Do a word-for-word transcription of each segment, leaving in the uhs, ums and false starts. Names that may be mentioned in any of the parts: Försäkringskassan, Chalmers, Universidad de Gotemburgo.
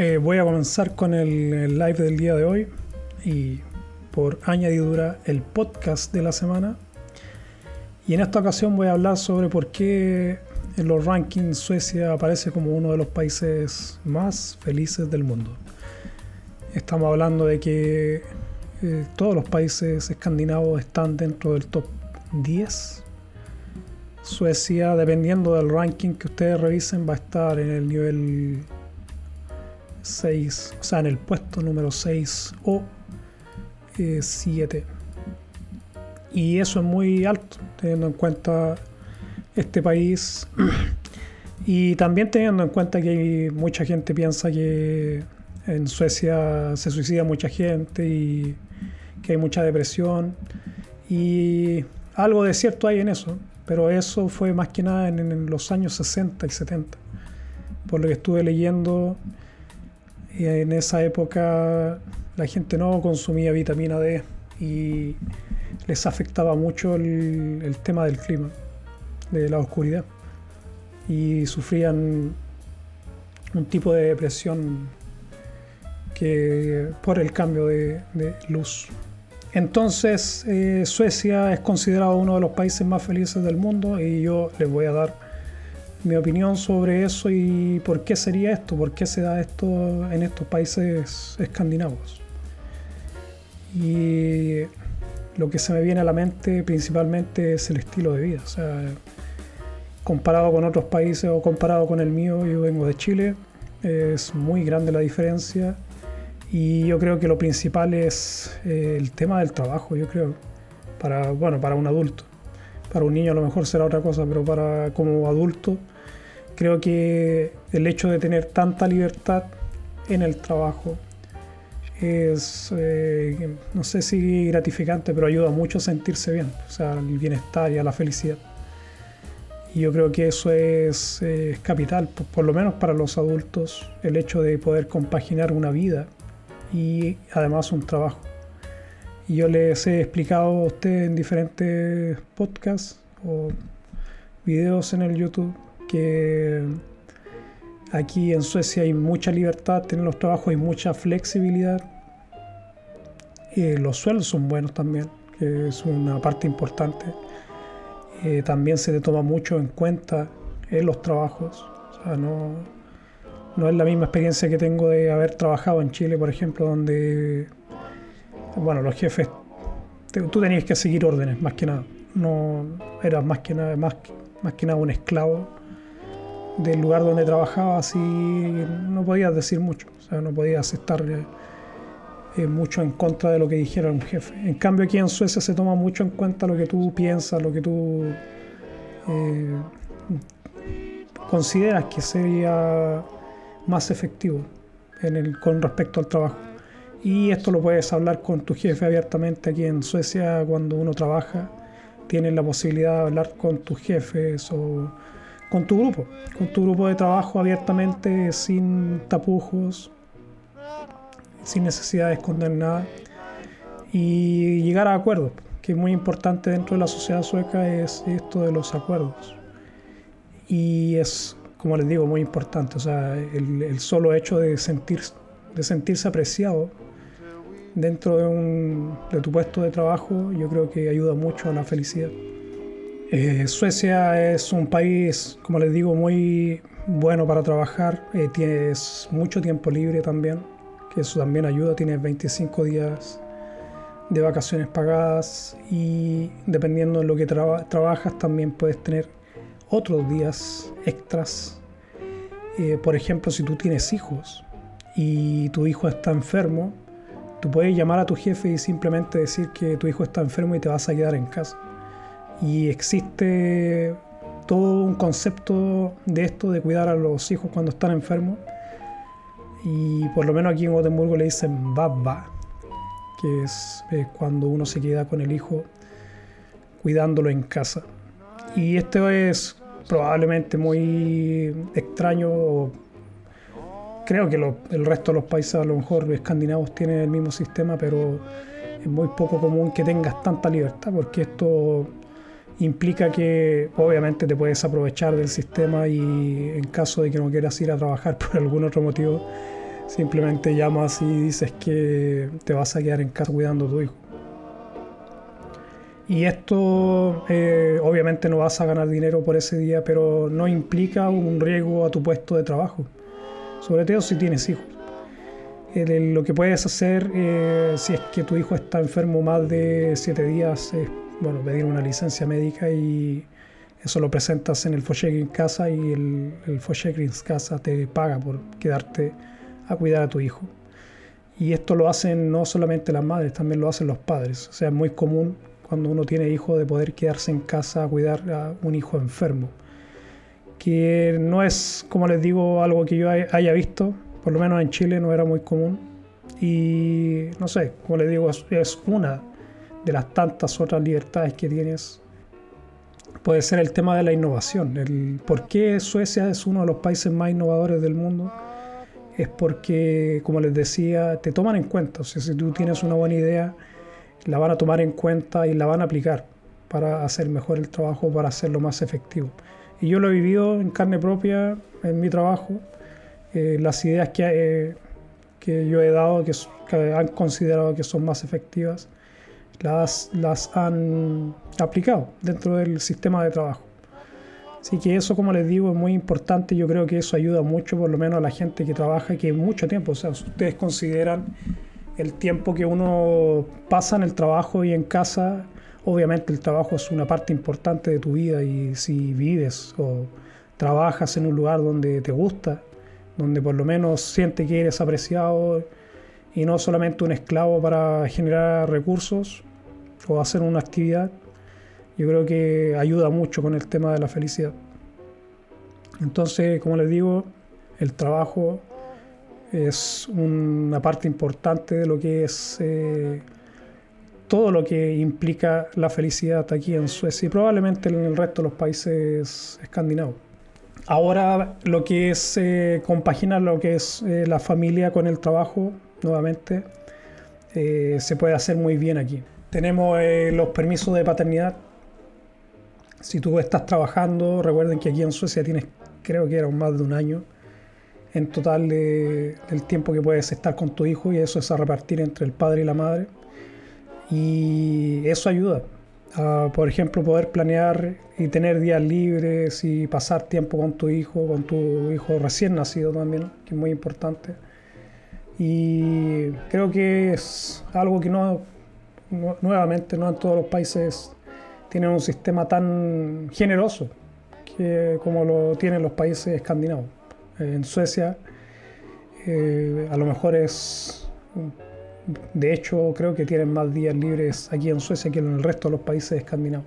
Eh, voy a comenzar con el, el live del día de hoy y por añadidura el podcast de la semana. Y en esta ocasión voy a hablar sobre por qué en los rankings Suecia aparece como uno de los países más felices del mundo. Estamos hablando de que eh, todos los países escandinavos están dentro del top diez. Suecia, dependiendo del ranking que ustedes revisen, va a estar en el nivel seis, o sea, en el puesto número seis o eh, siete. Y eso es muy alto, teniendo en cuenta este país. Y también teniendo en cuenta que mucha gente piensa que en Suecia se suicida mucha gente y que hay mucha depresión. Y algo de cierto hay en eso, pero eso fue más que nada en, en los años sesenta y setenta. Por lo que estuve leyendo, en esa época la gente no consumía vitamina D y les afectaba mucho el, el tema del clima, de la oscuridad, y sufrían un tipo de depresión que por el cambio de, de luz. Entonces eh, Suecia es considerado uno de los países más felices del mundo y yo les voy a dar mi opinión sobre eso y por qué sería esto, por qué se da esto en estos países escandinavos. Y lo que se me viene a la mente principalmente es el estilo de vida. O sea, comparado con otros países o comparado con el mío, yo vengo de Chile, es muy grande la diferencia. Y yo creo que lo principal es eh, el tema del trabajo, yo creo, para, bueno, para un adulto. Para un niño a lo mejor será otra cosa, pero para como adulto creo que el hecho de tener tanta libertad en el trabajo es, eh, no sé si gratificante, pero ayuda mucho a sentirse bien, o sea, al bienestar y a la felicidad. Y yo creo que eso es, eh, es capital, por, por lo menos para los adultos, el hecho de poder compaginar una vida y además un trabajo. Y yo les he explicado a ustedes en diferentes podcasts o videos en el YouTube que aquí en Suecia hay mucha libertad en los trabajos, hay mucha flexibilidad. Eh, los sueldos son buenos también, que es una parte importante. Eh, también se le toma mucho en cuenta en los trabajos. O sea, no, no es la misma experiencia que tengo de haber trabajado en Chile, por ejemplo, donde, bueno, los jefes, te, tú tenías que seguir órdenes, más que nada. No eras más que nada, más, más que nada un esclavo del lugar donde trabajabas y no podías decir mucho. O sea, no podías estar eh, mucho en contra de lo que dijera un jefe. En cambio, aquí en Suecia se toma mucho en cuenta lo que tú piensas, lo que tú eh, consideras que sería más efectivo en el, con respecto al trabajo. Y esto lo puedes hablar con tu jefe abiertamente. Aquí en Suecia, cuando uno trabaja, tienes la posibilidad de hablar con tus jefes o con tu grupo, con tu grupo de trabajo abiertamente, sin tapujos, sin necesidad de esconder nada y llegar a acuerdos, que es muy importante dentro de la sociedad sueca, es esto de los acuerdos. Y es, como les digo, muy importante. O sea, el, el solo hecho de sentir, de sentirse apreciado dentro de, un, de tu puesto de trabajo, yo creo que ayuda mucho a la felicidad. Eh, Suecia es un país, como les digo, muy bueno para trabajar. Eh, tienes mucho tiempo libre también, que eso también ayuda. Tienes veinticinco días de vacaciones pagadas y dependiendo de lo que tra- trabajas también puedes tener otros días extras. Eh, por ejemplo, si tú tienes hijos y tu hijo está enfermo, tú puedes llamar a tu jefe y simplemente decir que tu hijo está enfermo y te vas a quedar en casa. Y existe todo un concepto de esto, de cuidar a los hijos cuando están enfermos. Y por lo menos aquí en Gotemburgo le dicen babba, que es eh, cuando uno se queda con el hijo cuidándolo en casa. Y esto es probablemente muy extraño, o creo que lo, el resto de los países, a lo mejor escandinavos, tienen el mismo sistema, pero es muy poco común que tengas tanta libertad, porque esto implica que obviamente te puedes aprovechar del sistema y en caso de que no quieras ir a trabajar por algún otro motivo, Simplemente llamas y dices que te vas a quedar en casa cuidando a tu hijo. Y esto, eh, obviamente no vas a ganar dinero por ese día, pero no implica un riesgo a tu puesto de trabajo, sobre todo si tienes hijos. Eh, lo que puedes hacer, eh, si es que tu hijo está enfermo más de siete días, es eh, bueno, pedir una licencia médica, y eso lo presentas en el Försäkringskassan y el, el Försäkringskassan te paga por quedarte a cuidar a tu hijo. Y esto lo hacen no solamente las madres, también lo hacen los padres. O sea, es muy común cuando uno tiene hijos de poder quedarse en casa a cuidar a un hijo enfermo, que no es, como les digo, algo que yo haya visto, por lo menos en Chile no era muy común. Y no sé, como les digo, es, es una de las tantas otras libertades que tienes. Puede ser el tema de la innovación. El por qué Suecia es uno de los países más innovadores del mundo es porque, como les decía, te toman en cuenta. O sea, si tú tienes una buena idea, la van a tomar en cuenta y la van a aplicar para hacer mejor el trabajo, para hacerlo más efectivo. Y yo lo he vivido en carne propia, en mi trabajo. Eh, las ideas que, eh, que yo he dado, que, que han considerado que son más efectivas, las, las han aplicado dentro del sistema de trabajo. Así que eso, como les digo, es muy importante. Yo creo que eso ayuda mucho, por lo menos a la gente que trabaja, que mucho tiempo, o sea, si ustedes consideran el tiempo que uno pasa en el trabajo y en casa, obviamente el trabajo es una parte importante de tu vida, y si vives o trabajas en un lugar donde te gusta, donde por lo menos sientes que eres apreciado y no solamente un esclavo para generar recursos o hacer una actividad, yo creo que ayuda mucho con el tema de la felicidad. Entonces, como les digo, el trabajo es una parte importante de lo que es eh, todo lo que implica la felicidad aquí en Suecia y probablemente en el resto de los países escandinavos. Ahora, lo que es eh, compaginar lo que es eh, la familia con el trabajo, nuevamente, eh, se puede hacer muy bien aquí. Tenemos eh, los permisos de paternidad. Si tú estás trabajando, recuerden que aquí en Suecia tienes, creo que era más de un año en total de, del tiempo que puedes estar con tu hijo, y eso es a repartir entre el padre y la madre, y eso ayuda a, por ejemplo, poder planear y tener días libres y pasar tiempo con tu hijo, con tu hijo recién nacido también, que es muy importante. Y creo que es algo que no, no nuevamente no en todos los países tienen un sistema tan generoso que, como lo tienen los países escandinavos. En Suecia, eh, a lo mejor es, de hecho creo que tienen más días libres aquí en Suecia que en el resto de los países escandinavos.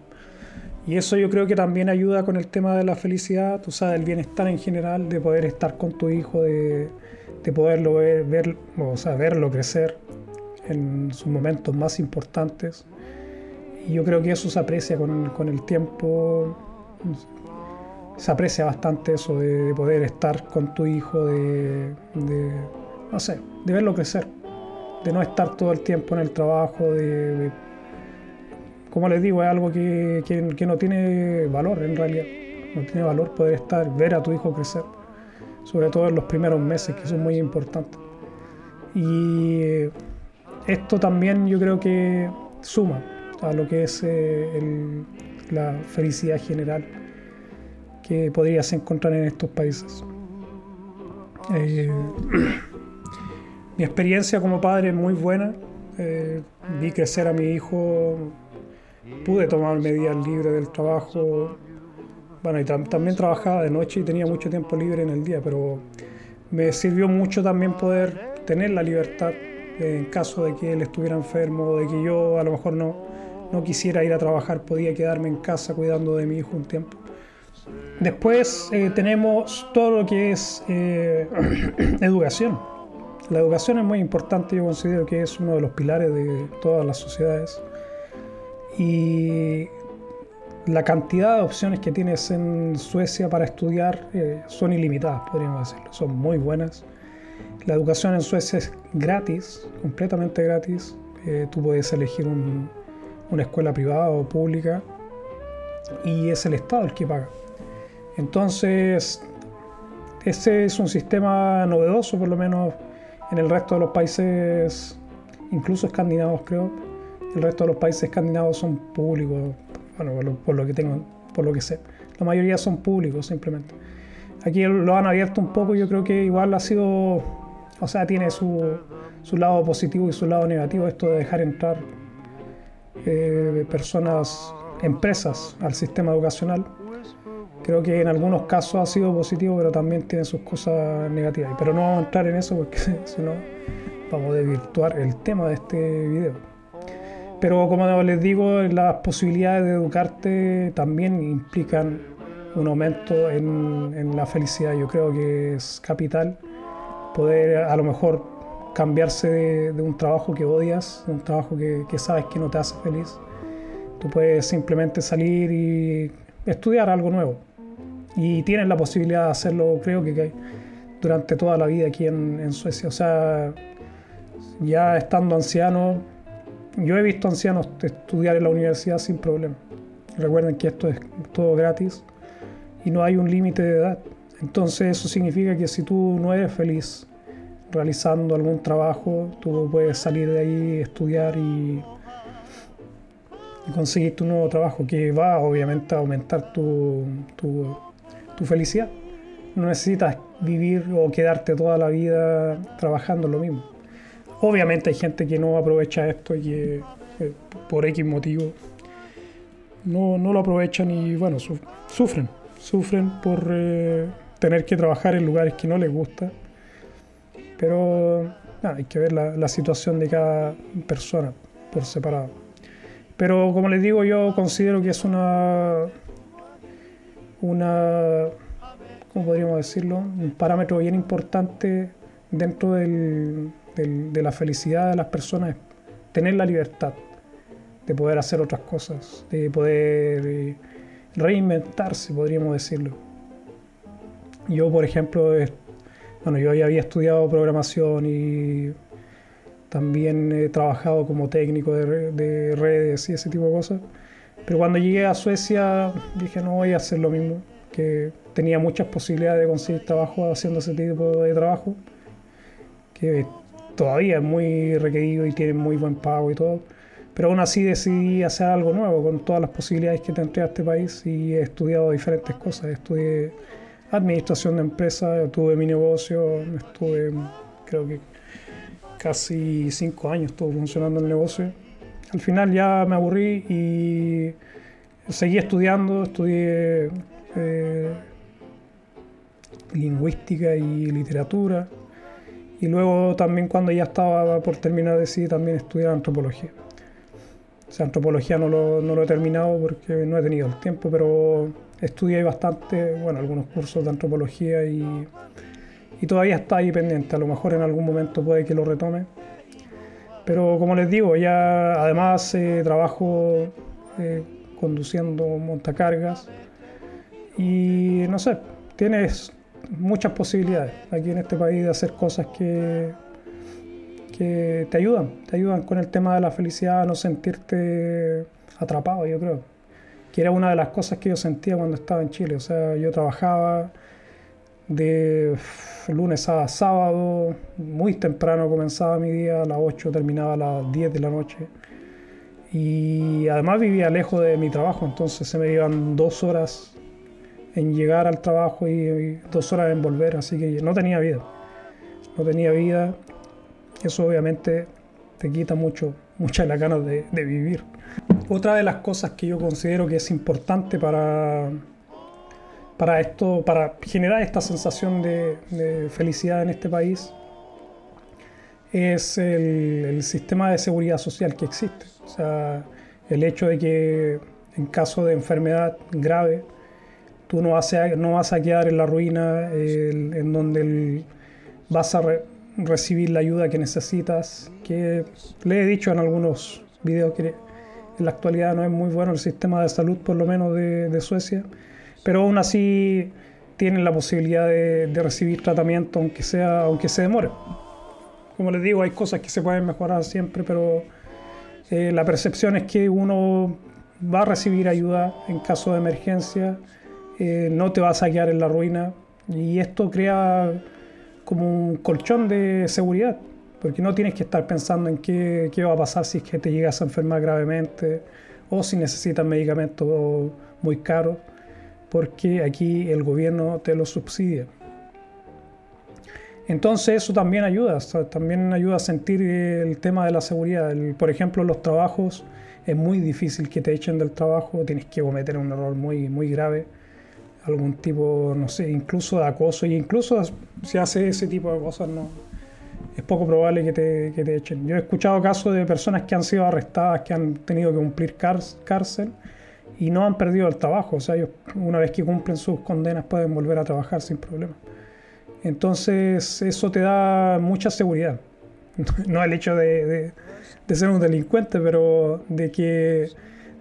Y eso yo creo que también ayuda con el tema de la felicidad, o sea, del bienestar en general, de poder estar con tu hijo, de, de poderlo ver, ver, o sea, verlo crecer en sus momentos más importantes. Y yo creo que eso se aprecia con, con el tiempo. Se aprecia bastante eso de, de poder estar con tu hijo, de, de, no sé, de verlo crecer, de no estar todo el tiempo en el trabajo, de, de como les digo, es algo que, que, que no tiene valor en realidad, no tiene valor poder estar, ver a tu hijo crecer, sobre todo en los primeros meses, que son muy importantes. Y esto también yo creo que suma a lo que es eh, el, la felicidad general que podrías encontrar en estos países. Eh, mi experiencia como padre es muy buena. Eh, vi crecer a mi hijo, pude tomarme días libres del trabajo. Bueno, y tra- también trabajaba de noche y tenía mucho tiempo libre en el día, pero me sirvió mucho también poder tener la libertad eh, en caso de que él estuviera enfermo, de que yo a lo mejor no, no quisiera ir a trabajar, podía quedarme en casa cuidando de mi hijo un tiempo. Después eh, tenemos todo lo que es eh, educación. La educación es muy importante, yo considero que es uno de los pilares de todas las sociedades. Y la cantidad de opciones que tienes en Suecia para estudiar eh, son ilimitadas, podríamos decirlo, son muy buenas. La educación en Suecia es gratis, completamente gratis. Eh, tú puedes elegir un, una escuela privada o pública, y es el Estado el que paga. Entonces, ese es un sistema novedoso, por lo menos En el resto de los países, incluso escandinavos creo, el resto de los países escandinavos son públicos, bueno, por lo, por lo que tengo, por lo que sé. La mayoría son públicos simplemente. Aquí lo han abierto un poco, yo creo que igual ha sido, o sea, tiene su, su lado positivo y su lado negativo esto de dejar entrar eh, personas, empresas al sistema educacional. Creo que en algunos casos ha sido positivo, pero también tiene sus cosas negativas. Pero no vamos a entrar en eso porque si no vamos a desvirtuar el tema de este video. Pero como les digo, las posibilidades de educarte también implican un aumento en, en la felicidad. Yo creo que es capital poder a lo mejor cambiarse de, de un trabajo que odias, de un trabajo que, que sabes que no te hace feliz. Tú puedes simplemente salir y estudiar algo nuevo. Y tienes la posibilidad de hacerlo, creo que durante toda la vida aquí en, en Suecia. O sea, ya estando anciano, yo he visto ancianos estudiar en la universidad sin problema. Recuerden que esto es todo gratis y no hay un límite de edad. Entonces eso significa que si tú no eres feliz realizando algún trabajo, tú puedes salir de ahí, estudiar y, y conseguir tu nuevo trabajo, que va obviamente a aumentar tu, tu, tu felicidad. No necesitas vivir o quedarte toda la vida trabajando lo mismo. Obviamente hay gente que no aprovecha esto y que eh, por X motivo no, no lo aprovechan y bueno, su, sufren. Sufren por eh, tener que trabajar en lugares que no les gusta. Pero nada, hay que ver la, la situación de cada persona por separado. Pero como les digo, yo considero que es una, una ¿cómo podríamos decirlo? Un parámetro bien importante dentro del... de la felicidad de las personas, tener la libertad de poder hacer otras cosas, de poder reinventarse, podríamos decirlo. Yo, por ejemplo, bueno, yo ya había estudiado programación y también he trabajado como técnico de, de redes y ese tipo de cosas, pero cuando llegué a Suecia dije no voy a hacer lo mismo, que tenía muchas posibilidades de conseguir trabajo haciendo ese tipo de trabajo, que todavía es muy requerido y tiene muy buen pago y todo, pero aún así decidí hacer algo nuevo con todas las posibilidades que te entrega este país y he estudiado diferentes cosas. Estudié administración de empresas, tuve mi negocio, estuve creo que casi cinco años estuvo funcionando el negocio. Al final ya me aburrí y seguí estudiando, estudié eh, lingüística y literatura. Y luego también cuando ya estaba por terminar decidí también estudiar antropología. O sea, antropología no lo, no lo he terminado porque no he tenido el tiempo, pero estudié bastante, bueno, algunos cursos de antropología y, y todavía está ahí pendiente. A lo mejor en algún momento puede que lo retome. Pero como les digo, ya además eh, trabajo eh, conduciendo montacargas y no sé, tienes muchas posibilidades aquí en este país de hacer cosas que, que te ayudan, te ayudan con el tema de la felicidad, a no sentirte atrapado, yo creo. Que era una de las cosas que yo sentía cuando estaba en Chile. O sea, yo trabajaba de lunes a sábado, muy temprano comenzaba mi día, a las ocho terminaba a las diez de la noche. Y además vivía lejos de mi trabajo, entonces se me iban dos horas en llegar al trabajo y, y dos horas en volver, así que no tenía vida, no tenía vida, eso obviamente te quita mucho, muchas las ganas de, de vivir. Otra de las cosas que yo considero que es importante para, para esto, para generar esta sensación de, de felicidad en este país, es el, el sistema de seguridad social que existe, o sea, el hecho de que en caso de enfermedad grave, tú no vas, a, no vas a quedar en la ruina, el, en donde el, vas a re, recibir la ayuda que necesitas. Que le he dicho en algunos videos que en la actualidad no es muy bueno el sistema de salud, por lo menos de, de Suecia, pero aún así tienen la posibilidad de, de recibir tratamiento, aunque sea, aunque se demore. Como les digo, hay cosas que se pueden mejorar siempre, pero eh, la percepción es que uno va a recibir ayuda en caso de emergencia. Eh, no te vas a quedar en la ruina y esto crea como un colchón de seguridad, porque no tienes que estar pensando en qué, qué va a pasar si es que te llegas a enfermar gravemente o si necesitas medicamentos muy caros, porque aquí el gobierno te lo subsidia. Entonces eso también ayuda, o sea, también ayuda a sentir el tema de la seguridad. El, por ejemplo, los trabajos, es muy difícil que te echen del trabajo, tienes que cometer un error muy, muy grave, algún tipo, no sé, incluso de acoso, y incluso si haces ese tipo de cosas, no, es poco probable que te, que te echen. Yo he escuchado casos de personas que han sido arrestadas, que han tenido que cumplir cárcel y no han perdido el trabajo, o sea, ellos una vez que cumplen sus condenas pueden volver a trabajar sin problema. Entonces eso te da mucha seguridad, no el hecho de, de, de ser un delincuente, pero de que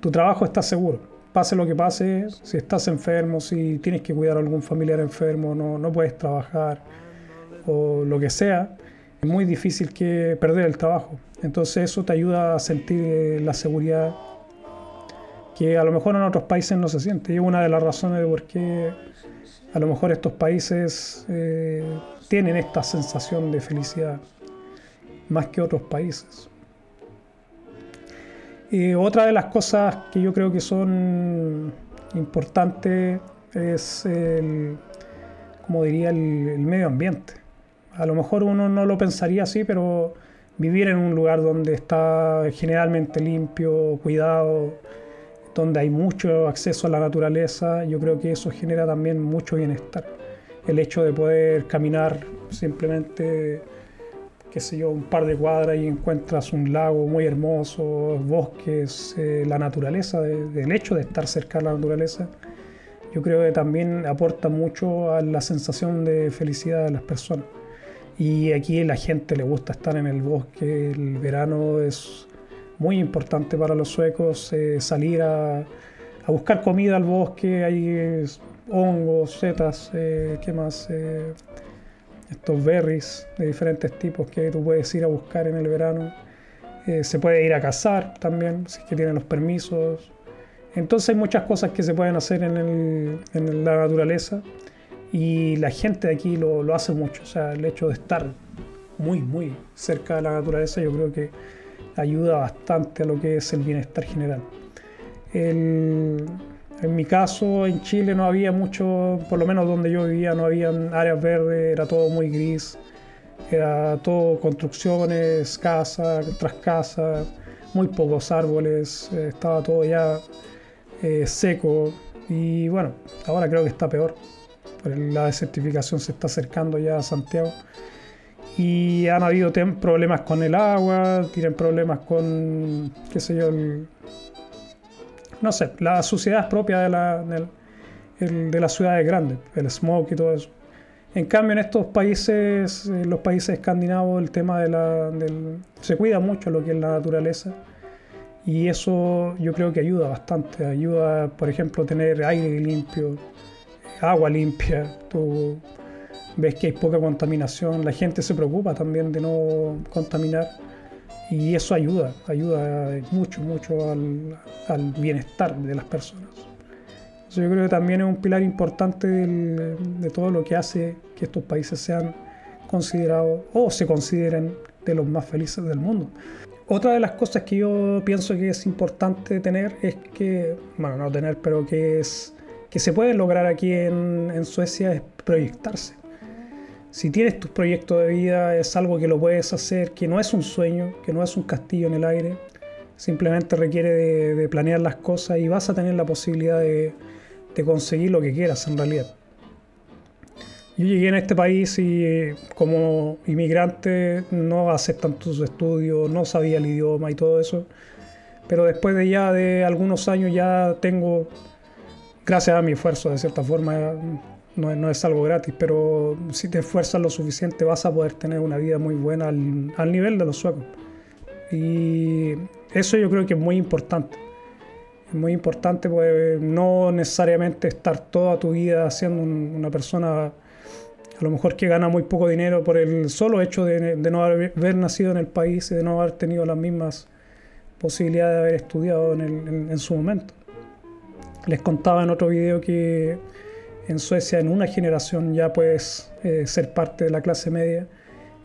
tu trabajo está seguro, pase lo que pase, si estás enfermo, si tienes que cuidar a algún familiar enfermo, no, no puedes trabajar o lo que sea, es muy difícil que perder el trabajo. Entonces eso te ayuda a sentir la seguridad que a lo mejor en otros países no se siente, y es una de las razones de por qué a lo mejor estos países eh, tienen esta sensación de felicidad más que otros países. Eh, otra de las cosas que yo creo que son importantes es el, como diría, el, el medio ambiente. A lo mejor uno no lo pensaría así, pero vivir en un lugar donde está generalmente limpio, cuidado, donde hay mucho acceso a la naturaleza, yo creo que eso genera también mucho bienestar. El hecho de poder caminar simplemente, qué sé yo, un par de cuadras y encuentras un lago muy hermoso, bosques, eh, la naturaleza, de, del hecho de estar cerca de la naturaleza, yo creo que también aporta mucho a la sensación de felicidad de las personas. Y aquí la gente le gusta estar en el bosque, el verano es muy importante para los suecos, eh, salir a, a buscar comida al bosque, hay eh, hongos, setas, eh, ¿qué más? Eh, estos berries de diferentes tipos que tú puedes ir a buscar en el verano. Eh, se puede ir a cazar también, si es que tienen los permisos. Entonces hay muchas cosas que se pueden hacer en, el, en la naturaleza y la gente de aquí lo, lo hace mucho. O sea, el hecho de estar muy, muy cerca de la naturaleza yo creo que ayuda bastante a lo que es el bienestar general. El, en mi caso, en Chile no había mucho, por lo menos donde yo vivía, no habían áreas verdes, era todo muy gris, era todo construcciones, casas tras casas, muy pocos árboles, estaba todo ya eh, seco y bueno, ahora creo que está peor, la desertificación se está acercando ya a Santiago. Y han habido tem- problemas con el agua, tienen problemas con, qué sé yo, el, no sé, la suciedad propia de, la, de, el, de las ciudades grandes, el smog y todo eso. En cambio, en estos países, en los países escandinavos, el tema de la, del, se cuida mucho lo que es la naturaleza y eso yo creo que ayuda bastante. Ayuda, por ejemplo, tener aire limpio, agua limpia, todo. Ves que hay poca contaminación, la gente se preocupa también de no contaminar y eso ayuda, ayuda mucho, mucho al, al bienestar de las personas. Yo creo que también es un pilar importante del, de todo lo que hace que estos países sean considerados o se consideren de los más felices del mundo. Otra de las cosas que yo pienso que es importante tener es que, bueno, no tener, pero que, es, que se puede lograr aquí en, en Suecia es proyectarse. Si tienes tus proyectos de vida, es algo que lo puedes hacer, que no es un sueño, que no es un castillo en el aire, simplemente requiere de, de planear las cosas y vas a tener la posibilidad de, de conseguir lo que quieras en realidad. Yo llegué en este país y como inmigrante no aceptan tus estudios, no sabía el idioma y todo eso, pero después de ya de algunos años ya tengo, gracias a mi esfuerzo de cierta forma, No, no es algo gratis, pero si te esfuerzas lo suficiente vas a poder tener una vida muy buena al, al nivel de los suecos. Y eso yo creo que es muy importante. Es muy importante poder no necesariamente estar toda tu vida siendo un, una persona a lo mejor que gana muy poco dinero por el solo hecho de, de no haber, haber nacido en el país y de no haber tenido las mismas posibilidades de haber estudiado en, el, en, en su momento. Les contaba en otro video que En Suecia en una generación ya puedes eh, ser parte de la clase media,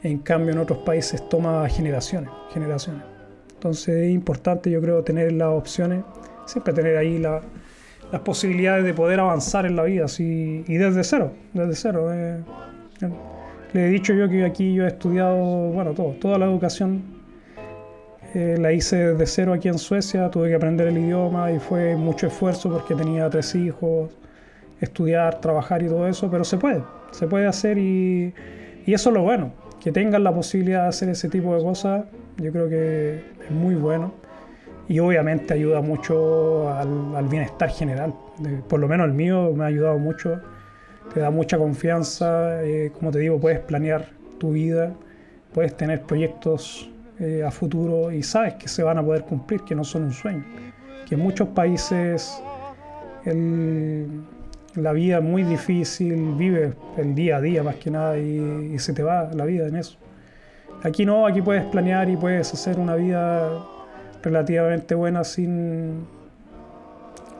en cambio en otros países toma generaciones, generaciones. Entonces es importante, yo creo, tener las opciones, siempre tener ahí la, las posibilidades de poder avanzar en la vida, así, y desde cero, desde cero. Eh, eh. Le he dicho yo que aquí yo he estudiado, bueno, todo, toda la educación eh, la hice desde cero aquí en Suecia, tuve que aprender el idioma y fue mucho esfuerzo porque tenía tres hijos, estudiar, trabajar y todo eso, pero se puede, se puede hacer y, y eso es lo bueno, que tengan la posibilidad de hacer ese tipo de cosas, yo creo que es muy bueno y obviamente ayuda mucho al, al bienestar general, por lo menos el mío me ha ayudado mucho, te da mucha confianza, eh, como te digo, puedes planear tu vida, puedes tener proyectos eh, a futuro y sabes que se van a poder cumplir, que no son un sueño, que en muchos países el... La vida es muy difícil, vive el día a día más que nada y, y se te va la vida en eso. Aquí no, aquí puedes planear y puedes hacer una vida relativamente buena sin,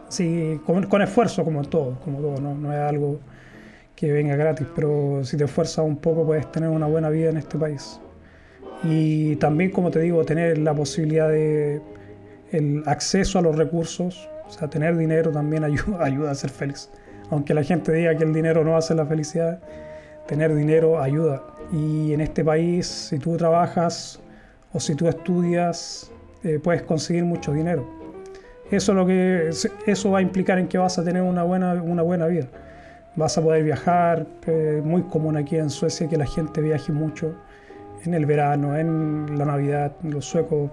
sin con, con esfuerzo, como todo, como todo, ¿no? No es algo que venga gratis, pero si te esfuerzas un poco puedes tener una buena vida en este país. Y también, como te digo, tener la posibilidad de el acceso a los recursos, o sea, tener dinero también ayuda, ayuda a ser feliz. Aunque la gente diga que el dinero no hace la felicidad, tener dinero ayuda. Y en este país, si tú trabajas o si tú estudias, eh, puedes conseguir mucho dinero. Eso es lo que, eso va a implicar en que vas a tener una buena, una buena vida. Vas a poder viajar, eh, muy común aquí en Suecia que la gente viaje mucho en el verano, en la Navidad, los suecos.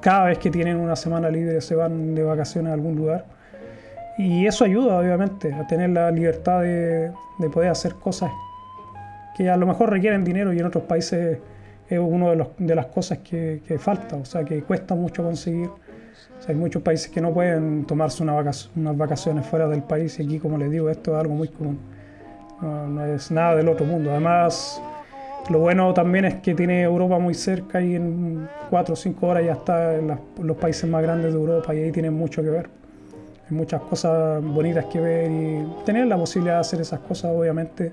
Cada vez que tienen una semana libre se van de vacaciones a algún lugar. Y eso ayuda, obviamente, a tener la libertad de, de poder hacer cosas que a lo mejor requieren dinero y en otros países es una de, de las cosas que, que falta, o sea, que cuesta mucho conseguir. O sea, hay muchos países que no pueden tomarse una vacac- unas vacaciones fuera del país y aquí, como les digo, esto es algo muy común. No, no es nada del otro mundo. Además, lo bueno también es que tiene Europa muy cerca y en cuatro o cinco horas ya está en las, los países más grandes de Europa y ahí tienen mucho que ver. Hay muchas cosas bonitas que ver y tener la posibilidad de hacer esas cosas obviamente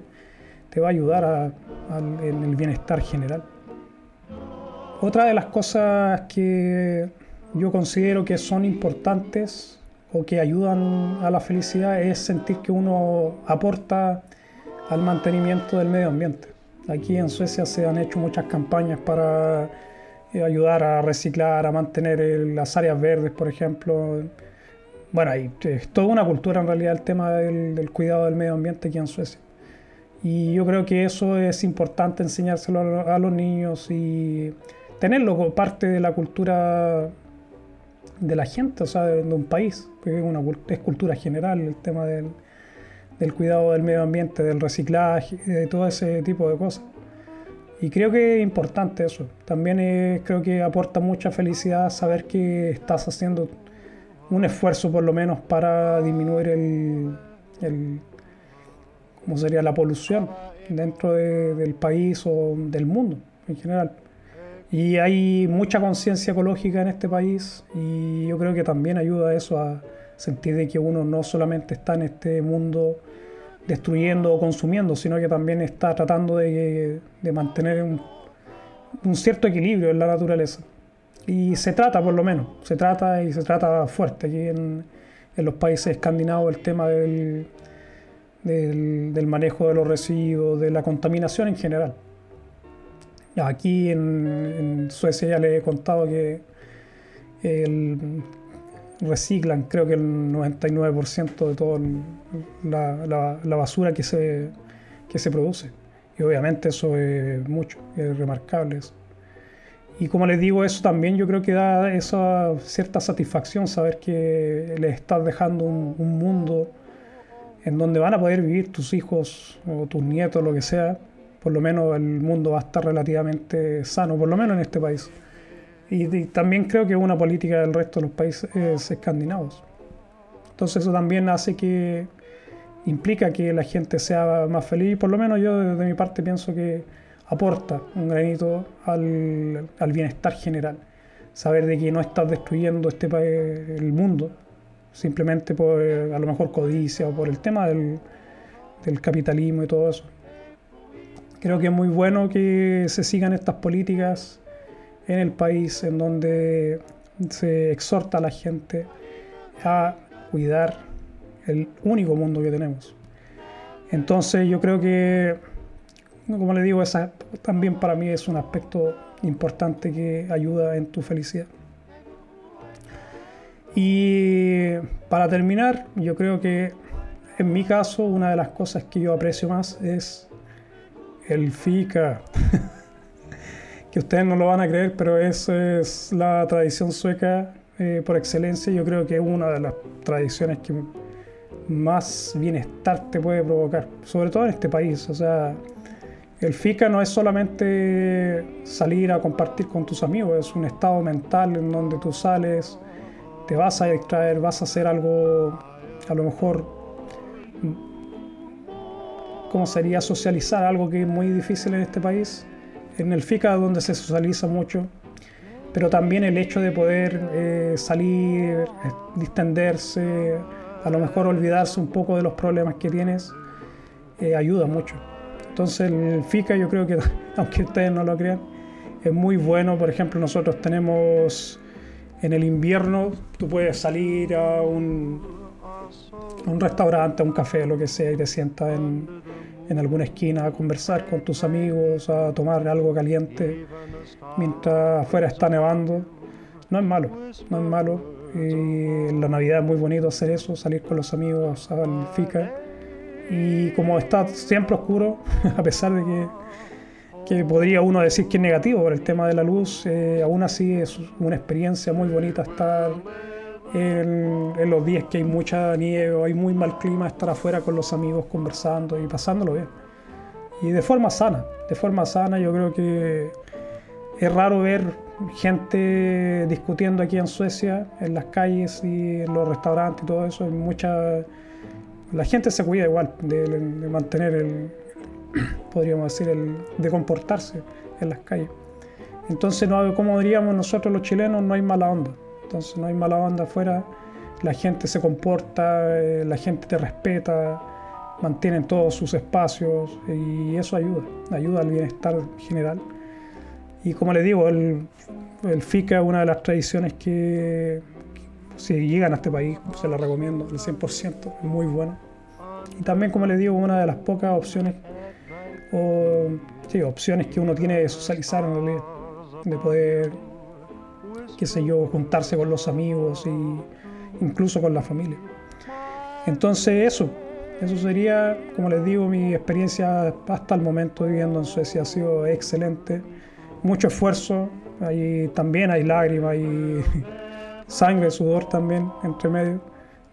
te va a ayudar a, a, en el bienestar general. Otra de las cosas que yo considero que son importantes o que ayudan a la felicidad es sentir que uno aporta al mantenimiento del medio ambiente. Aquí en Suecia se han hecho muchas campañas para ayudar a reciclar, a mantener las áreas verdes, por ejemplo. Bueno, hay, es toda una cultura en realidad el tema del, del cuidado del medio ambiente aquí en Suecia. Y yo creo que eso es importante enseñárselo a, a los niños y tenerlo como parte de la cultura de la gente, o sea, de, de un país. Porque es, una, es cultura general el tema del, del cuidado del medio ambiente, del reciclaje, de todo ese tipo de cosas. Y creo que es importante eso. También es, creo que aporta mucha felicidad saber que estás haciendo un esfuerzo por lo menos para disminuir el, el ¿cómo sería? La polución dentro de, del país o del mundo en general. Y hay mucha conciencia ecológica en este país y yo creo que también ayuda a eso, a sentir de que uno no solamente está en este mundo destruyendo o consumiendo, sino que también está tratando de, de mantener un, un cierto equilibrio en la naturaleza. Y se trata, por lo menos, se trata y se trata fuerte. Aquí en, en los países escandinavos el tema del, del, del manejo de los residuos, de la contaminación en general. Aquí en, en Suecia ya les he contado que el, reciclan creo que el noventa y nueve por ciento de toda la, la, la basura que se, que se produce. Y obviamente eso es mucho, es remarcable eso. Y como les digo, eso también yo creo que da esa cierta satisfacción, saber que les estás dejando un, un mundo en donde van a poder vivir tus hijos o tus nietos, lo que sea. Por lo menos el mundo va a estar relativamente sano, por lo menos en este país. Y, y también creo que es una política del resto de los países es escandinavos. Entonces eso también hace que, implica que la gente sea más feliz. Por lo menos yo de, de mi parte pienso que aporta un granito al, al bienestar general. Saber de que no estás destruyendo este país, el mundo, simplemente por a lo mejor codicia o por el tema del, del capitalismo y todo eso. Creo que es muy bueno que se sigan estas políticas en el país, en donde se exhorta a la gente a cuidar el único mundo que tenemos. Entonces yo creo que, como le digo, esa también para mí es un aspecto importante que ayuda en tu felicidad. Y para terminar, yo creo que en mi caso una de las cosas que yo aprecio más es el fika. Que ustedes no lo van a creer, pero eso es la tradición sueca eh, por excelencia. Yo creo que es una de las tradiciones que más bienestar te puede provocar, sobre todo en este país. O sea, el fika no es solamente salir a compartir con tus amigos, es un estado mental en donde tú sales, te vas a distraer, vas a hacer algo, a lo mejor, ¿cómo sería? Socializar, algo que es muy difícil en este país. En el fika, donde se socializa mucho, pero también el hecho de poder eh, salir, distenderse, a lo mejor olvidarse un poco de los problemas que tienes, eh, ayuda mucho. Entonces el fika, yo creo que, aunque ustedes no lo crean, es muy bueno. Por ejemplo, nosotros tenemos en el invierno, tú puedes salir a un, a un restaurante, a un café, lo que sea, y te sientas en... en alguna esquina a conversar con tus amigos, a tomar algo caliente mientras afuera está nevando. No es malo, no es malo. Y en la Navidad es muy bonito hacer eso, salir con los amigos al fika. Y como está siempre oscuro, a pesar de que, que podría uno decir que es negativo por el tema de la luz, eh, aún así es una experiencia muy bonita estar En, en los días que hay mucha nieve o hay muy mal clima, estar afuera con los amigos conversando y pasándolo bien, y de forma sana, de forma sana. Yo creo que es raro ver gente discutiendo aquí en Suecia, en las calles y en los restaurantes y todo eso. Hay mucha, la gente se cuida igual de, de mantener el, podríamos decir, el, de comportarse en las calles. Entonces, no, como diríamos nosotros los chilenos, no hay mala onda. Entonces no hay mala onda afuera, la gente se comporta, eh, la gente te respeta, mantienen todos sus espacios, y eso ayuda, ayuda al bienestar general. Y como les digo, el, el fika es una de las tradiciones que, que si llegan a este país, se la recomiendo al cien por ciento, es muy bueno. Y también, como les digo, una de las pocas opciones, o sí, opciones que uno tiene de socializar en realidad, de poder, qué sé yo, juntarse con los amigos e incluso con la familia. Entonces eso, eso sería, como les digo, mi experiencia hasta el momento viviendo en Suecia. Ha sido excelente, mucho esfuerzo, hay, también hay lágrimas y sangre, sudor también entre medio.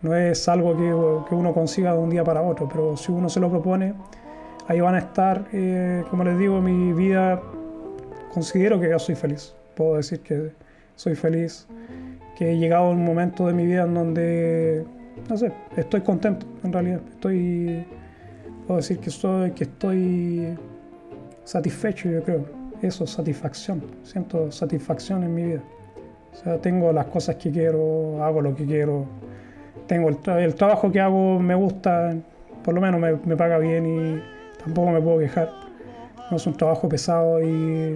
No es algo que, que uno consiga de un día para otro, pero si uno se lo propone, ahí van a estar. Eh, como les digo, mi vida, considero que yo soy feliz, puedo decir que soy feliz, que he llegado a un momento de mi vida en donde, no sé, estoy contento en realidad. Estoy, puedo decir que, soy, que estoy satisfecho, yo creo. Eso, satisfacción. Siento satisfacción en mi vida. O sea, tengo las cosas que quiero, hago lo que quiero. Tengo el, tra- el trabajo que hago, me gusta, por lo menos me, me paga bien y tampoco me puedo quejar. No es un trabajo pesado y,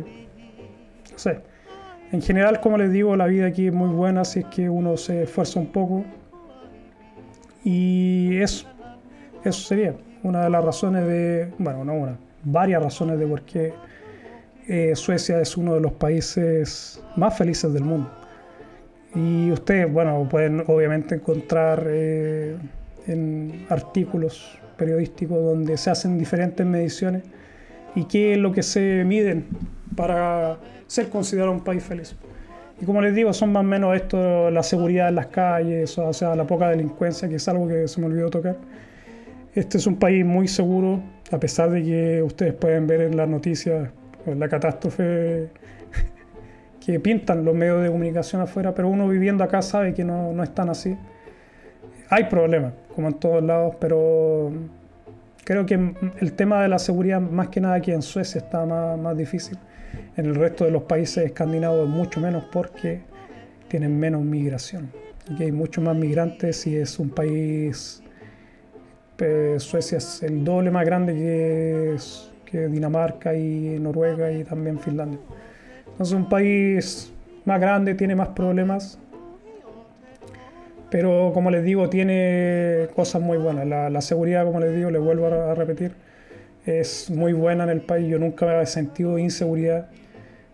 no sé. En general, como les digo, la vida aquí es muy buena si es que uno se esfuerza un poco. Y eso, eso sería una de las razones de, bueno, no una, varias razones de por qué eh, Suecia es uno de los países más felices del mundo. Y ustedes, bueno, pueden obviamente encontrar eh, en artículos periodísticos donde se hacen diferentes mediciones y qué es lo que se miden para ser considerado un país feliz. Y como les digo, son más o menos esto, la seguridad en las calles, o sea, la poca delincuencia, que es algo que se me olvidó tocar. Este es un país muy seguro, a pesar de que ustedes pueden ver en las noticias la catástrofe que pintan los medios de comunicación afuera, pero uno viviendo acá sabe que no, no es tan así. Hay problemas, como en todos lados, pero creo que el tema de la seguridad, más que nada aquí en Suecia, está más, más difícil. En el resto de los países escandinavos mucho menos, porque tienen menos migración. y hay mucho más migrantes, y es un país, eh, Suecia es el doble más grande que, es, que Dinamarca y Noruega y también Finlandia. Entonces es un país más grande, tiene más problemas, pero como les digo, tiene cosas muy buenas. La, la seguridad, como les digo, les vuelvo a, a repetir, es muy buena en el país. Yo nunca he sentido inseguridad,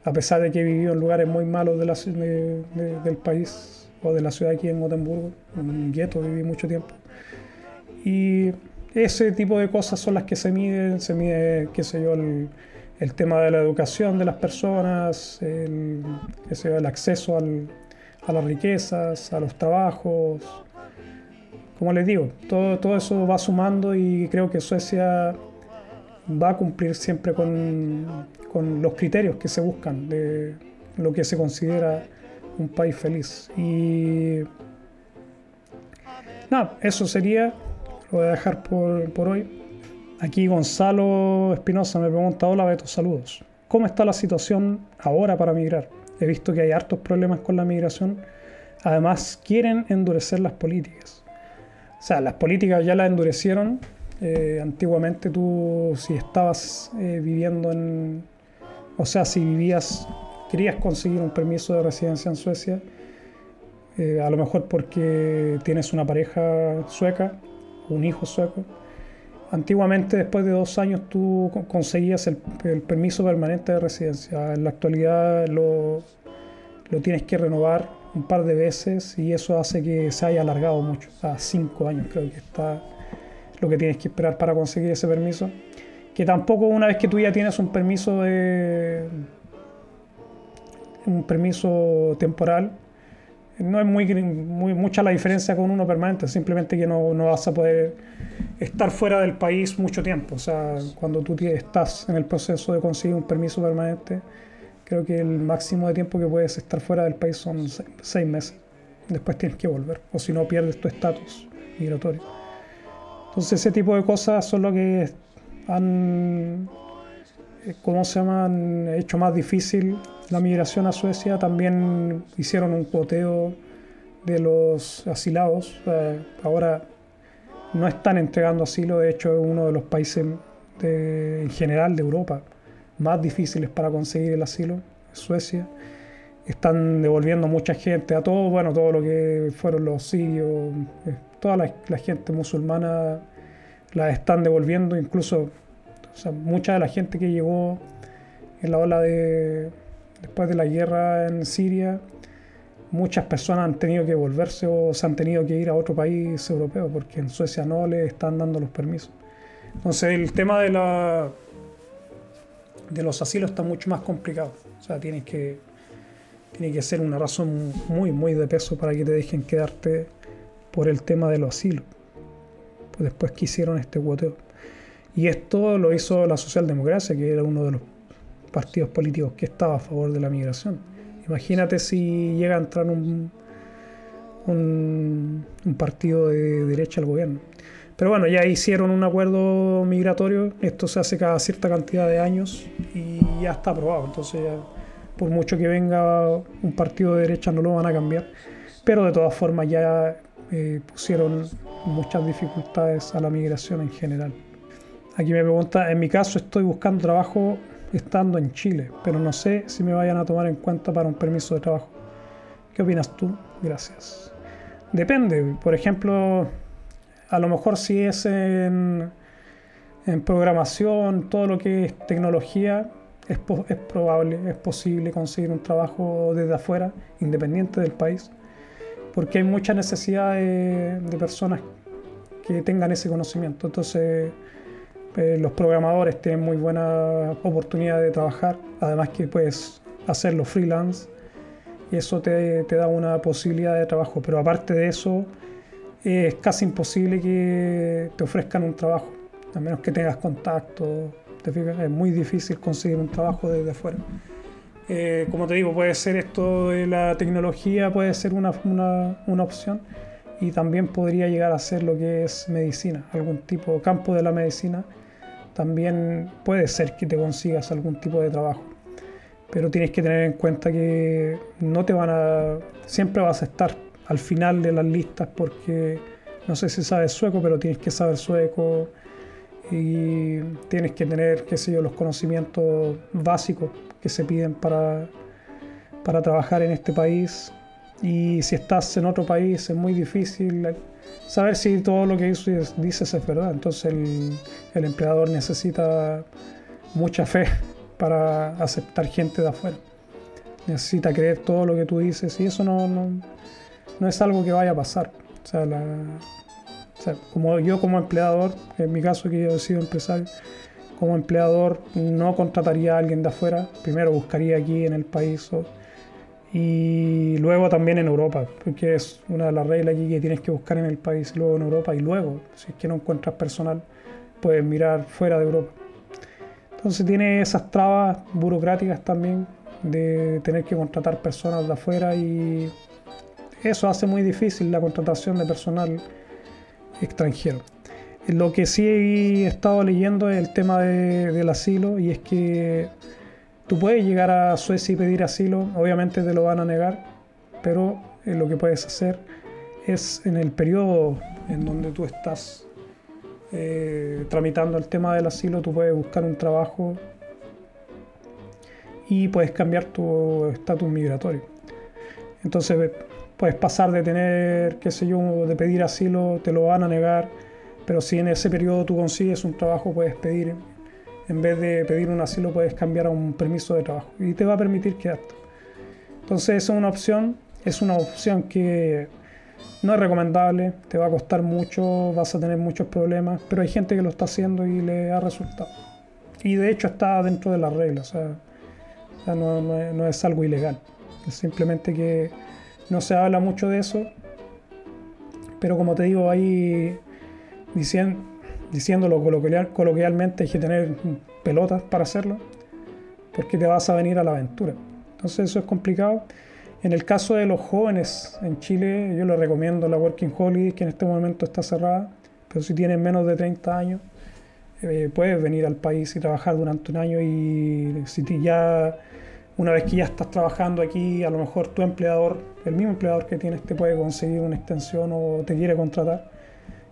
a pesar de que he vivido en lugares muy malos de la, de, de, del país o de la ciudad aquí en Gotemburgo, en un gueto viví mucho tiempo. Y ese tipo de cosas son las que se miden, se mide, qué sé yo, el, el tema de la educación de las personas, el, qué sé yo, el acceso al, a las riquezas, a los trabajos. Como les digo, todo, todo eso va sumando, y creo que Suecia va a cumplir siempre con, con los criterios que se buscan de lo que se considera un país feliz. Y nada, eso sería, lo voy a dejar por, por hoy. Aquí Gonzalo Espinosa me pregunta: hola Beto, saludos. ¿Cómo está la situación ahora para migrar? He visto que hay hartos problemas con la migración. Además, quieren endurecer las políticas. O sea, las políticas ya las endurecieron. Eh, antiguamente tú, si estabas eh, viviendo en... O sea, si vivías, querías conseguir un permiso de residencia en Suecia, eh, a lo mejor porque tienes una pareja sueca, un hijo sueco. Antiguamente, después de dos años, tú conseguías el, el permiso permanente de residencia. En la actualidad lo, lo tienes que renovar un par de veces, y eso hace que se haya alargado mucho. A cinco años creo que está lo que tienes que esperar para conseguir ese permiso, que tampoco, una vez que tú ya tienes un permiso de, un permiso temporal, no es muy, muy mucha la diferencia con uno permanente, simplemente que no, no vas a poder estar fuera del país mucho tiempo. O sea, cuando tú estás en el proceso de conseguir un permiso permanente, creo que el máximo de tiempo que puedes estar fuera del país son seis meses, después tienes que volver, o si no pierdes tu estatus migratorio. Entonces ese tipo de cosas son lo que han, ¿cómo se llaman?, hecho más difícil la migración a Suecia. También hicieron un cuoteo de los asilados. Eh, ahora no están entregando asilo. De hecho, es uno de los países de, en general de Europa más difíciles para conseguir el asilo, Suecia. Están devolviendo mucha gente, a todo, bueno, todo lo que fueron los sirios, eh, toda la, la gente musulmana la están devolviendo. Incluso, o sea, mucha de la gente que llegó en la ola de después de la guerra en Siria, muchas personas han tenido que volverse o se han tenido que ir a otro país europeo porque en Suecia no les están dando los permisos. Entonces el tema de la de los asilos está mucho más complicado. O sea, tienes que tiene que ser una razón muy muy de peso para que te dejen quedarte por el tema de los asilos, pues después que hicieron este cuoteo. Y esto lo hizo la socialdemocracia, que era uno de los partidos políticos que estaba a favor de la migración. Imagínate si llega a entrar un, un, un partido de derecha al gobierno. Pero bueno, ya hicieron un acuerdo migratorio, esto se hace cada cierta cantidad de años y ya está aprobado. Entonces, ya, por mucho que venga un partido de derecha, no lo van a cambiar. Pero de todas formas ya Eh, pusieron muchas dificultades a la migración en general. Aquí me pregunta: en mi caso estoy buscando trabajo estando en Chile, pero no sé si me vayan a tomar en cuenta para un permiso de trabajo. ¿Qué opinas tú? Gracias. Depende. Por ejemplo, a lo mejor si es en, en programación, todo lo que es tecnología, es, po- es probable, es posible conseguir un trabajo desde afuera, independiente del país, porque hay mucha necesidad de, de personas que tengan ese conocimiento. Entonces, eh, los programadores tienen muy buena oportunidad de trabajar, además que puedes hacerlo freelance, y eso te, te da una posibilidad de trabajo. Pero aparte de eso, eh, es casi imposible que te ofrezcan un trabajo, a menos que tengas contacto. ¿Te fijas? Es muy difícil conseguir un trabajo desde afuera. Eh, como te digo, puede ser esto de la tecnología, puede ser una, una, una opción, y también podría llegar a ser lo que es medicina, algún tipo, campo de la medicina. También puede ser que te consigas algún tipo de trabajo, pero tienes que tener en cuenta que no te van a, siempre vas a estar al final de las listas porque no sé si sabes sueco, pero tienes que saber sueco y tienes que tener, qué sé yo, los conocimientos básicos que se piden para, para trabajar en este país. Y si estás en otro país es muy difícil saber si todo lo que dices, dices es verdad. Entonces el, el empleador necesita mucha fe para aceptar gente de afuera. Necesita creer todo lo que tú dices y eso no, no, no es algo que vaya a pasar. O sea, la, o sea, como yo como empleador, en mi caso que yo he sido empresario, como empleador no contrataría a alguien de afuera. Primero buscaría aquí en el país o, y luego también en Europa, porque es una de las reglas aquí que tienes que buscar en el país y luego en Europa y luego, si es que no encuentras personal, puedes mirar fuera de Europa. Entonces tiene esas trabas burocráticas también de tener que contratar personas de afuera y eso hace muy difícil la contratación de personal extranjero. Lo que sí he estado leyendo es el tema de, del asilo y es que tú puedes llegar a Suecia y pedir asilo, obviamente te lo van a negar, pero lo que puedes hacer es en el periodo en donde tú estás eh, tramitando el tema del asilo, tú puedes buscar un trabajo y puedes cambiar tu estatus migratorio. Entonces puedes pasar de tener, qué sé yo, de pedir asilo, te lo van a negar, pero si en ese periodo tú consigues un trabajo, puedes pedir, en vez de pedir un asilo, puedes cambiar a un permiso de trabajo y te va a permitir quedarte. Entonces esa es una opción, es una opción que no es recomendable, te va a costar mucho, vas a tener muchos problemas, pero hay gente que lo está haciendo y le ha resultado. Y de hecho está dentro de las reglas, o sea, O sea, no, no, no es algo ilegal, es simplemente que no se habla mucho de eso, pero como te digo, ahí dicien, diciéndolo coloquial, coloquialmente hay que tener pelotas para hacerlo, porque te vas a venir a la aventura. Entonces eso es complicado. En el caso de los jóvenes en Chile, yo les recomiendo la Working Holiday, que en este momento está cerrada, pero si tienen menos de treinta años, Eh, puedes venir al país y trabajar durante un año y si ya una vez que ya estás trabajando aquí, a lo mejor tu empleador, el mismo empleador que tienes, te puede conseguir una extensión o te quiere contratar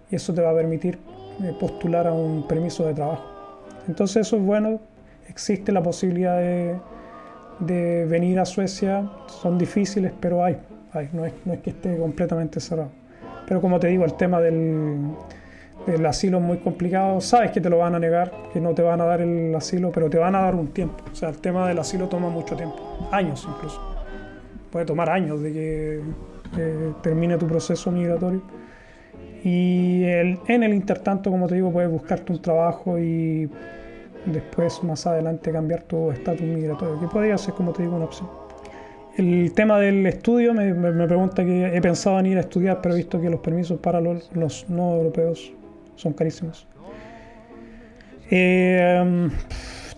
y eso te va a permitir eh, postular a un permiso de trabajo. Entonces eso es bueno, existe la posibilidad de, de venir a Suecia, son difíciles pero hay, hay. No es, no es que esté completamente cerrado. Pero como te digo, el tema del... El asilo es muy complicado, sabes que te lo van a negar, que no te van a dar el asilo, pero te van a dar un tiempo. O sea, el tema del asilo toma mucho tiempo, años incluso. Puede tomar años de que eh, termine tu proceso migratorio. Y el, en el intertanto, como te digo, puedes buscarte un trabajo y después, más adelante, cambiar tu estatus migratorio, que podría ser, como te digo, una opción. El tema del estudio, me, me pregunta que he pensado en ir a estudiar, pero he visto que los permisos para los, los no europeos son carísimos. Eh,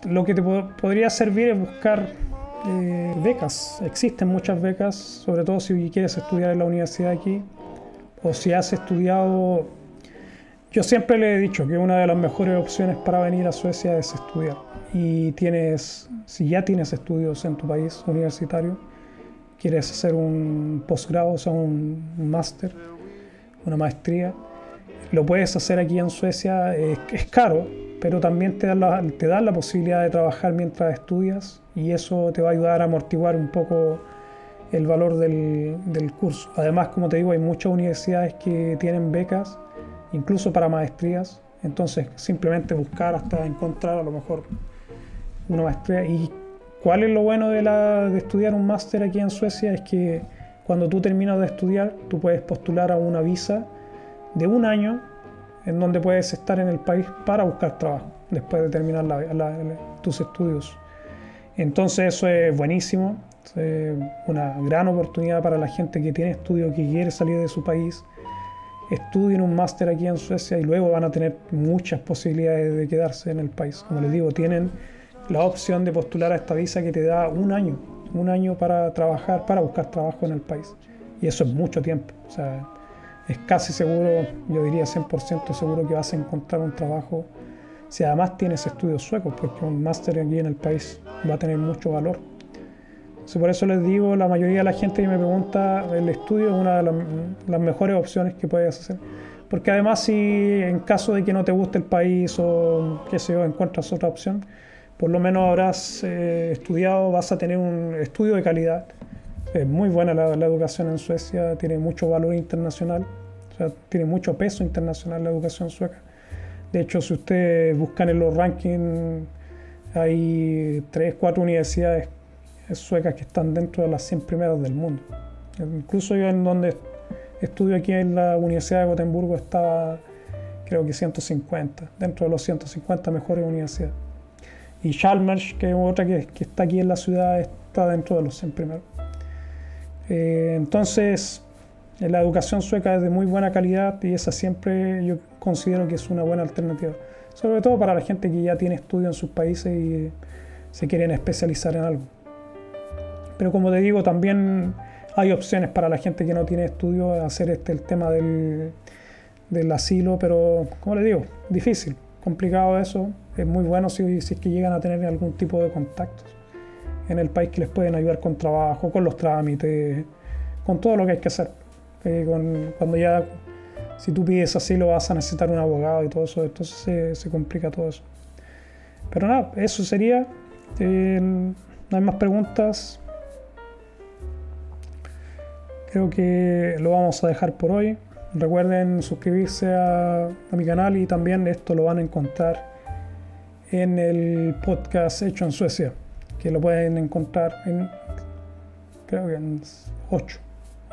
lo que te pod- podría servir es buscar eh, becas. Existen muchas becas, sobre todo si quieres estudiar en la universidad aquí o si has estudiado. Yo siempre le he dicho que una de las mejores opciones para venir a Suecia es estudiar. Y tienes, si ya tienes estudios en tu país universitario, quieres hacer un posgrado, o sea, un máster, una maestría, lo puedes hacer aquí en Suecia, es, es caro, pero también te dan la, te dan la posibilidad de trabajar mientras estudias y eso te va a ayudar a amortiguar un poco el valor del, del curso. Además, como te digo, hay muchas universidades que tienen becas, incluso para maestrías, entonces simplemente buscar hasta encontrar a lo mejor una maestría. ¿Y cuál es lo bueno de, la, de estudiar un máster aquí en Suecia? Es que cuando tú terminas de estudiar, tú puedes postular a una visa de un año en donde puedes estar en el país para buscar trabajo después de terminar la, la, la, tus estudios. Entonces eso es buenísimo, es una gran oportunidad para la gente que tiene estudios, que quiere salir de su país, estudien un máster aquí en Suecia y luego van a tener muchas posibilidades de quedarse en el país. Como les digo, tienen la opción de postular a esta visa que te da un año, un año para trabajar, para buscar trabajo en el país. Y eso es mucho tiempo, o sea, es casi seguro, yo diría cien por ciento seguro que vas a encontrar un trabajo si además tienes estudios suecos, porque un máster aquí en el país va a tener mucho valor. Por eso les digo, la mayoría de la gente que me pregunta, el estudio es una de las, las mejores opciones que puedes hacer. Porque además, si en caso de que no te guste el país o qué sé yo, encuentras otra opción, por lo menos habrás eh, estudiado, vas a tener un estudio de calidad. Es muy buena la, la educación en Suecia, tiene mucho valor internacional, o sea, tiene mucho peso internacional la educación sueca. De hecho, si ustedes buscan en los rankings, hay tres, cuatro universidades suecas que están dentro de las cien primeras del mundo. Incluso yo, en donde estudio aquí en la Universidad de Gotemburgo, estaba creo que ciento cincuenta, dentro de los ciento cincuenta mejores universidades. Y Chalmers, que es otra que, que está aquí en la ciudad, está dentro de los cien primeros. Eh, entonces, la educación sueca es de muy buena calidad y esa siempre yo considero que es una buena alternativa, sobre todo para la gente que ya tiene estudio en sus países y se quieren especializar en algo. Pero como te digo, también hay opciones para la gente que no tiene estudio, hacer este, el tema del, del asilo, pero como les digo, difícil, complicado eso. Es muy bueno si, si es que llegan a tener algún tipo de contactos en el país que les pueden ayudar con trabajo, con los trámites, con todo lo que hay que hacer. Eh, con, cuando ya, si tú pides asilo, vas a necesitar un abogado y todo eso, entonces se, se complica todo eso. Pero nada, eso sería. Eh, no hay más preguntas. Creo que lo vamos a dejar por hoy. Recuerden suscribirse a, a mi canal y también esto lo van a encontrar en el podcast Hecho en Suecia, que lo pueden encontrar en, creo que en ocho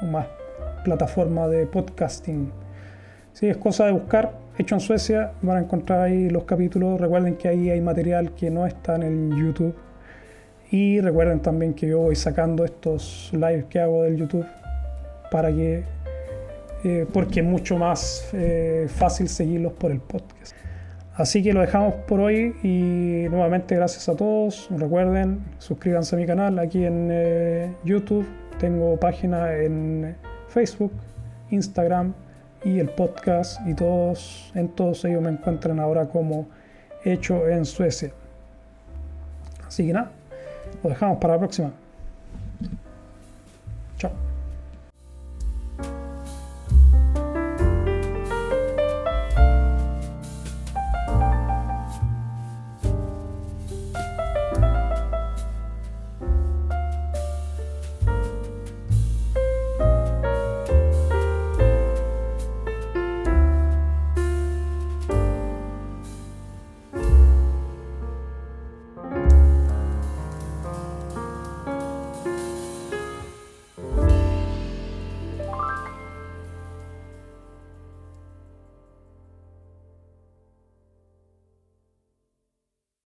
o más plataformas de podcasting. Si es cosa de buscar Hecho en Suecia, van a encontrar ahí los capítulos. Recuerden que ahí hay material que no está en el YouTube. Y recuerden también que yo voy sacando estos lives que hago del YouTube, para que eh, porque es mucho más eh, fácil seguirlos por el podcast. Así que lo dejamos por hoy y nuevamente gracias a todos. Recuerden, suscríbanse a mi canal aquí en eh, YouTube. Tengo página en Facebook, Instagram y el podcast, y todos en todos ellos me encuentran ahora como Hecho en Suecia. Así que nada, lo dejamos para la próxima.